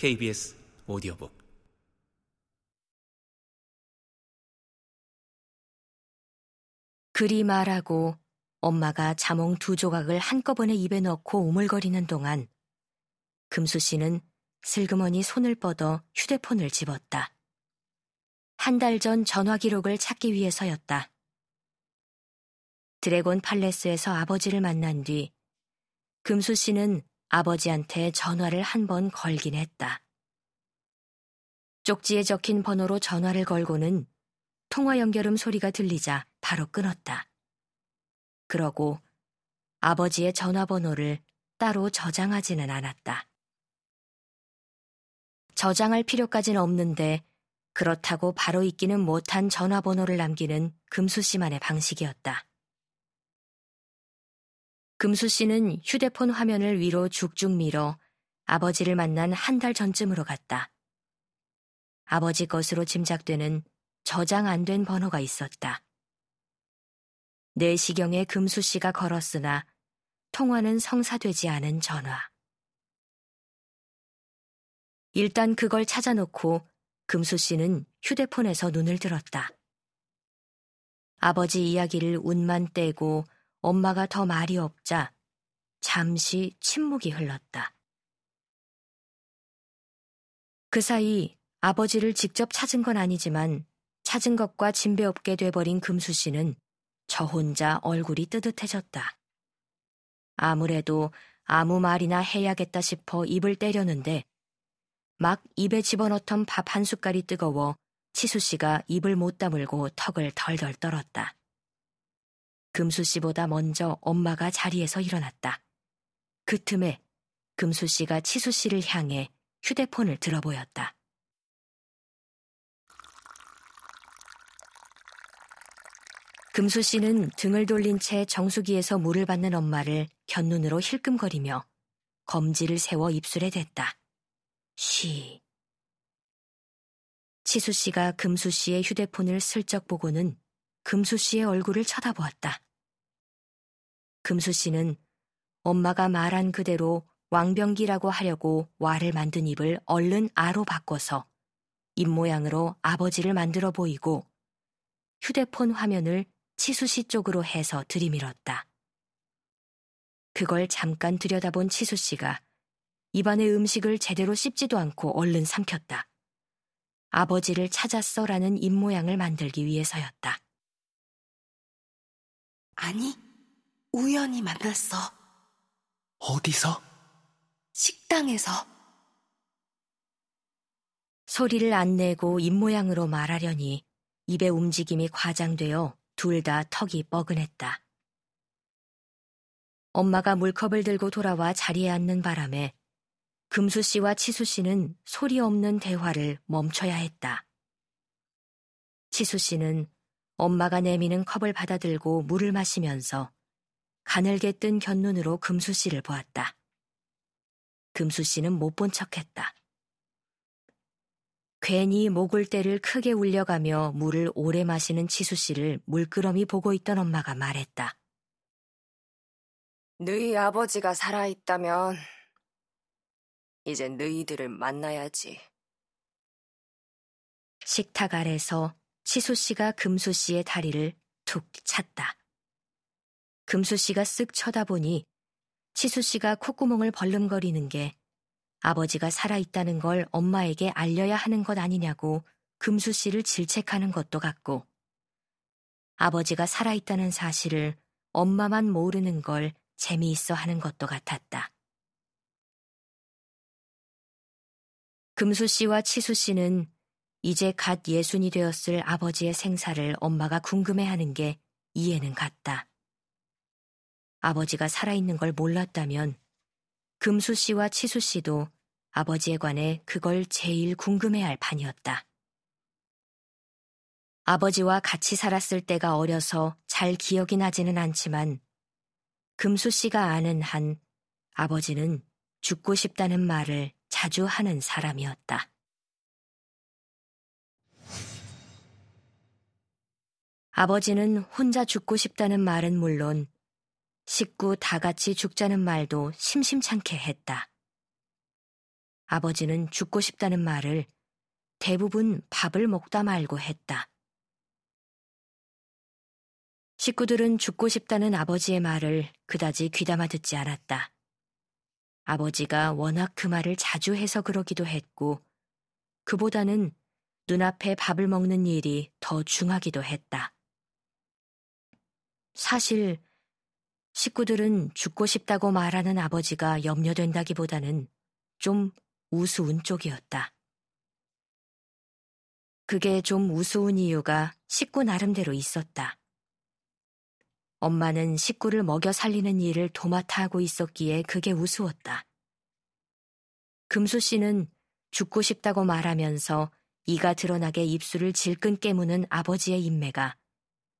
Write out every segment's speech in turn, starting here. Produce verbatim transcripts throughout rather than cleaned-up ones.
케이비에스 오디오북. 그리 말하고 엄마가 자몽 두 조각을 한꺼번에 입에 넣고 오물거리는 동안 금수 씨는 슬그머니 손을 뻗어 휴대폰을 집었다. 한 달 전 전화 기록을 찾기 위해서였다. 드래곤 팔레스에서 아버지를 만난 뒤 금수 씨는 아버지한테 전화를 한 번 걸긴 했다. 쪽지에 적힌 번호로 전화를 걸고는 통화 연결음 소리가 들리자 바로 끊었다. 그러고 아버지의 전화번호를 따로 저장하지는 않았다. 저장할 필요까지는 없는데 그렇다고 바로 잊기는 못한 전화번호를 남기는 금수 씨만의 방식이었다. 금수 씨는 휴대폰 화면을 위로 쭉쭉 밀어 아버지를 만난 한 달 전쯤으로 갔다. 아버지 것으로 짐작되는 저장 안 된 번호가 있었다. 내시경에 금수 씨가 걸었으나 통화는 성사되지 않은 전화. 일단 그걸 찾아놓고 금수 씨는 휴대폰에서 눈을 들었다. 아버지 이야기를 운만 떼고 엄마가 더 말이 없자 잠시 침묵이 흘렀다. 그 사이 아버지를 직접 찾은 건 아니지만 찾은 것과 진배없게 돼버린 금수 씨는 저 혼자 얼굴이 뜨뜻해졌다. 아무래도 아무 말이나 해야겠다 싶어 입을 때려는데 막 입에 집어넣던 밥 한 숟갈이 뜨거워 치수 씨가 입을 못 다물고 턱을 덜덜 떨었다. 금수 씨보다 먼저 엄마가 자리에서 일어났다. 그 틈에 금수 씨가 치수 씨를 향해 휴대폰을 들어보였다. 금수 씨는 등을 돌린 채 정수기에서 물을 받는 엄마를 곁눈으로 힐끔거리며 검지를 세워 입술에 댔다. 쉬. 치수 씨가 금수 씨의 휴대폰을 슬쩍 보고는 금수 씨의 얼굴을 쳐다보았다. 금수 씨는 엄마가 말한 그대로 왕병기라고 하려고 와를 만든 입을 얼른 아로 바꿔서 입 모양으로 아버지를 만들어 보이고 휴대폰 화면을 치수 씨 쪽으로 해서 들이밀었다. 그걸 잠깐 들여다본 치수 씨가 입안의 음식을 제대로 씹지도 않고 얼른 삼켰다. 아버지를 찾았어라는 입 모양을 만들기 위해서였다. 아니, 우연히 만났어. 어디서? 식당에서. 소리를 안 내고 입모양으로 말하려니 입의 움직임이 과장되어 둘 다 턱이 뻐근했다. 엄마가 물컵을 들고 돌아와 자리에 앉는 바람에 금수 씨와 치수 씨는 소리 없는 대화를 멈춰야 했다. 치수 씨는 엄마가 내미는 컵을 받아들고 물을 마시면서 가늘게 뜬 곁눈으로 금수 씨를 보았다. 금수 씨는 못 본 척했다. 괜히 모골대를 크게 울려가며 물을 오래 마시는 치수 씨를 물끄러미 보고 있던 엄마가 말했다. 너희 아버지가 살아있다면 이제 너희들을 만나야지. 식탁 아래서 치수 씨가 금수 씨의 다리를 툭 찼다. 금수 씨가 쓱 쳐다보니 치수 씨가 콧구멍을 벌름거리는 게 아버지가 살아있다는 걸 엄마에게 알려야 하는 것 아니냐고 금수 씨를 질책하는 것도 같고 아버지가 살아있다는 사실을 엄마만 모르는 걸 재미있어 하는 것도 같았다. 금수 씨와 치수 씨는 이제 갓 예순이 되었을 아버지의 생사를 엄마가 궁금해하는 게 이해는 갔다. 아버지가 살아있는 걸 몰랐다면 금수 씨와 치수 씨도 아버지에 관해 그걸 제일 궁금해할 판이었다. 아버지와 같이 살았을 때가 어려서 잘 기억이 나지는 않지만 금수 씨가 아는 한 아버지는 죽고 싶다는 말을 자주 하는 사람이었다. 아버지는 혼자 죽고 싶다는 말은 물론 식구 다 같이 죽자는 말도 심심찮게 했다. 아버지는 죽고 싶다는 말을 대부분 밥을 먹다 말고 했다. 식구들은 죽고 싶다는 아버지의 말을 그다지 귀담아 듣지 않았다. 아버지가 워낙 그 말을 자주 해서 그러기도 했고 그보다는 눈앞에 밥을 먹는 일이 더 중하기도 했다. 사실 식구들은 죽고 싶다고 말하는 아버지가 염려된다기보다는 좀 우스운 쪽이었다. 그게 좀 우스운 이유가 식구 나름대로 있었다. 엄마는 식구를 먹여 살리는 일을 도맡아 하고 있었기에 그게 우스웠다. 금수 씨는 죽고 싶다고 말하면서 이가 드러나게 입술을 질끈 깨무는 아버지의 인매가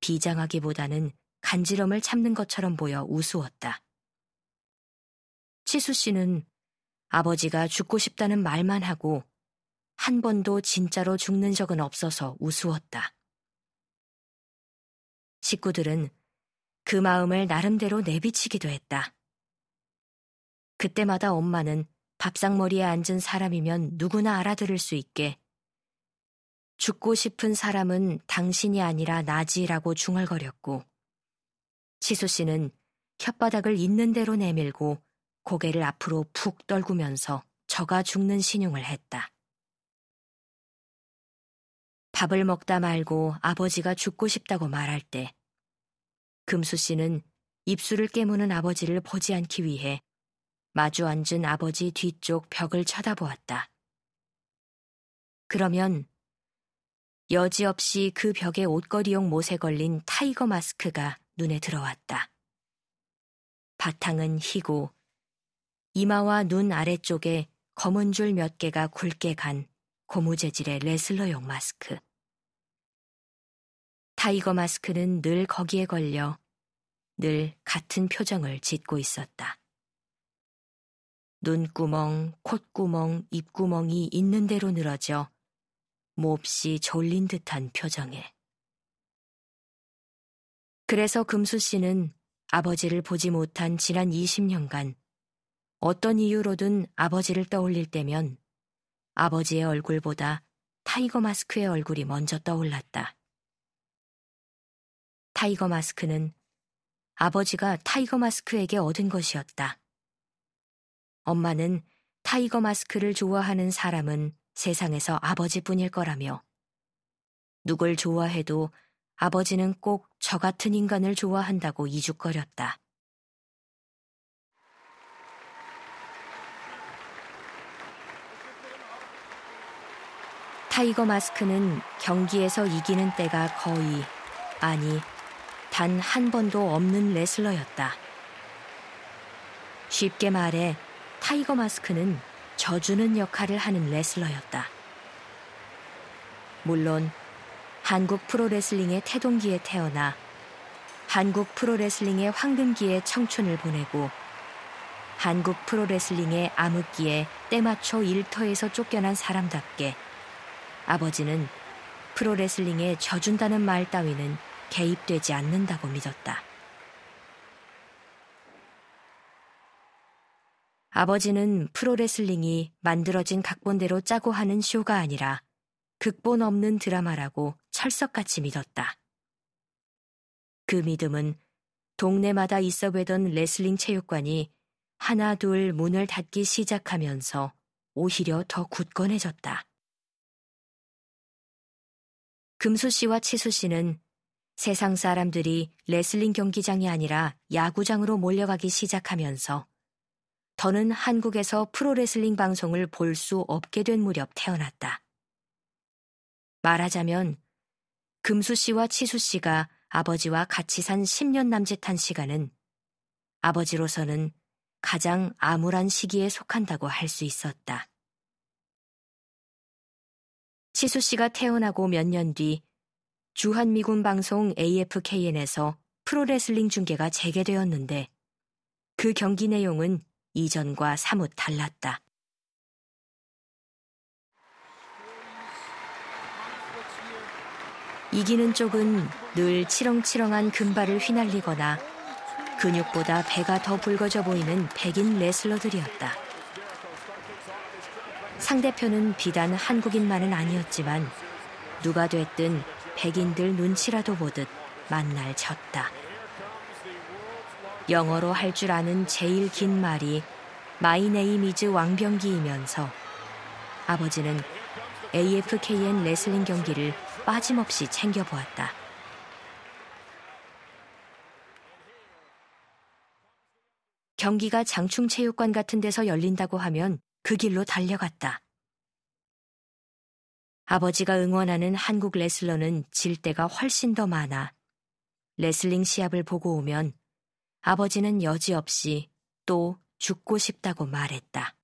비장하기보다는 간지럼을 참는 것처럼 보여 우스웠다. 치수 씨는 아버지가 죽고 싶다는 말만 하고 한 번도 진짜로 죽는 적은 없어서 우스웠다. 식구들은 그 마음을 나름대로 내비치기도 했다. 그때마다 엄마는 밥상머리에 앉은 사람이면 누구나 알아들을 수 있게 죽고 싶은 사람은 당신이 아니라 나지라고 중얼거렸고 치수 씨는 혓바닥을 있는 대로 내밀고 고개를 앞으로 푹 떨구면서 저가 죽는 신용을 했다. 밥을 먹다 말고 아버지가 죽고 싶다고 말할 때 금수 씨는 입술을 깨무는 아버지를 보지 않기 위해 마주 앉은 아버지 뒤쪽 벽을 쳐다보았다. 그러면 여지없이 그 벽에 옷걸이용 못에 걸린 타이거 마스크가 눈에 들어왔다. 바탕은 희고 이마와 눈 아래쪽에 검은 줄 몇 개가 굵게 간 고무 재질의 레슬러용 마스크. 타이거 마스크는 늘 거기에 걸려 늘 같은 표정을 짓고 있었다. 눈구멍, 콧구멍, 입구멍이 있는 대로 늘어져 몹시 졸린 듯한 표정에. 그래서 금수 씨는 아버지를 보지 못한 지난 이십 년간 어떤 이유로든 아버지를 떠올릴 때면 아버지의 얼굴보다 타이거 마스크의 얼굴이 먼저 떠올랐다. 타이거 마스크는 아버지가 타이거 마스크에게 얻은 것이었다. 엄마는 타이거 마스크를 좋아하는 사람은 세상에서 아버지뿐일 거라며 누굴 좋아해도 아버지는 꼭 저 같은 인간을 좋아한다고 이죽거렸다. 타이거 마스크는 경기에서 이기는 때가 거의, 아니 단 한 번도 없는 레슬러였다. 쉽게 말해 타이거 마스크는 져주는 역할을 하는 레슬러였다. 물론 한국 프로레슬링의 태동기에 태어나 한국 프로레슬링의 황금기에 청춘을 보내고 한국 프로레슬링의 암흑기에 때맞춰 일터에서 쫓겨난 사람답게 아버지는 프로레슬링에 져준다는 말 따위는 개입되지 않는다고 믿었다. 아버지는 프로레슬링이 만들어진 각본대로 짜고 하는 쇼가 아니라 극본 없는 드라마라고 철석같이 믿었다. 그 믿음은 동네마다 있어 보던 레슬링 체육관이 하나 둘 문을 닫기 시작하면서 오히려 더 굳건해졌다. 금수 씨와 치수 씨는 세상 사람들이 레슬링 경기장이 아니라 야구장으로 몰려가기 시작하면서 더는 한국에서 프로레슬링 방송을 볼 수 없게 된 무렵 태어났다. 말하자면 금수 씨와 치수 씨가 아버지와 같이 산 십 년 남짓한 시간은 아버지로서는 가장 암울한 시기에 속한다고 할 수 있었다. 치수 씨가 태어나고 몇 년 뒤 주한미군 방송 에이에프케이엔에서 프로레슬링 중계가 재개되었는데 그 경기 내용은 이전과 사뭇 달랐다. 이기는 쪽은 늘 치렁치렁한 금발을 휘날리거나 근육보다 배가 더 붉어져 보이는 백인 레슬러들이었다. 상대편은 비단 한국인만은 아니었지만 누가 됐든 백인들 눈치라도 보듯 만날 졌다. 영어로 할 줄 아는 제일 긴 말이 My name is 왕병기이면서 아버지는 에이에프케이엔 레슬링 경기를 빠짐없이 챙겨보았다. 경기가 장충체육관 같은 데서 열린다고 하면 그 길로 달려갔다. 아버지가 응원하는 한국 레슬러는 질 때가 훨씬 더 많아 레슬링 시합을 보고 오면 아버지는 여지없이 또 죽고 싶다고 말했다.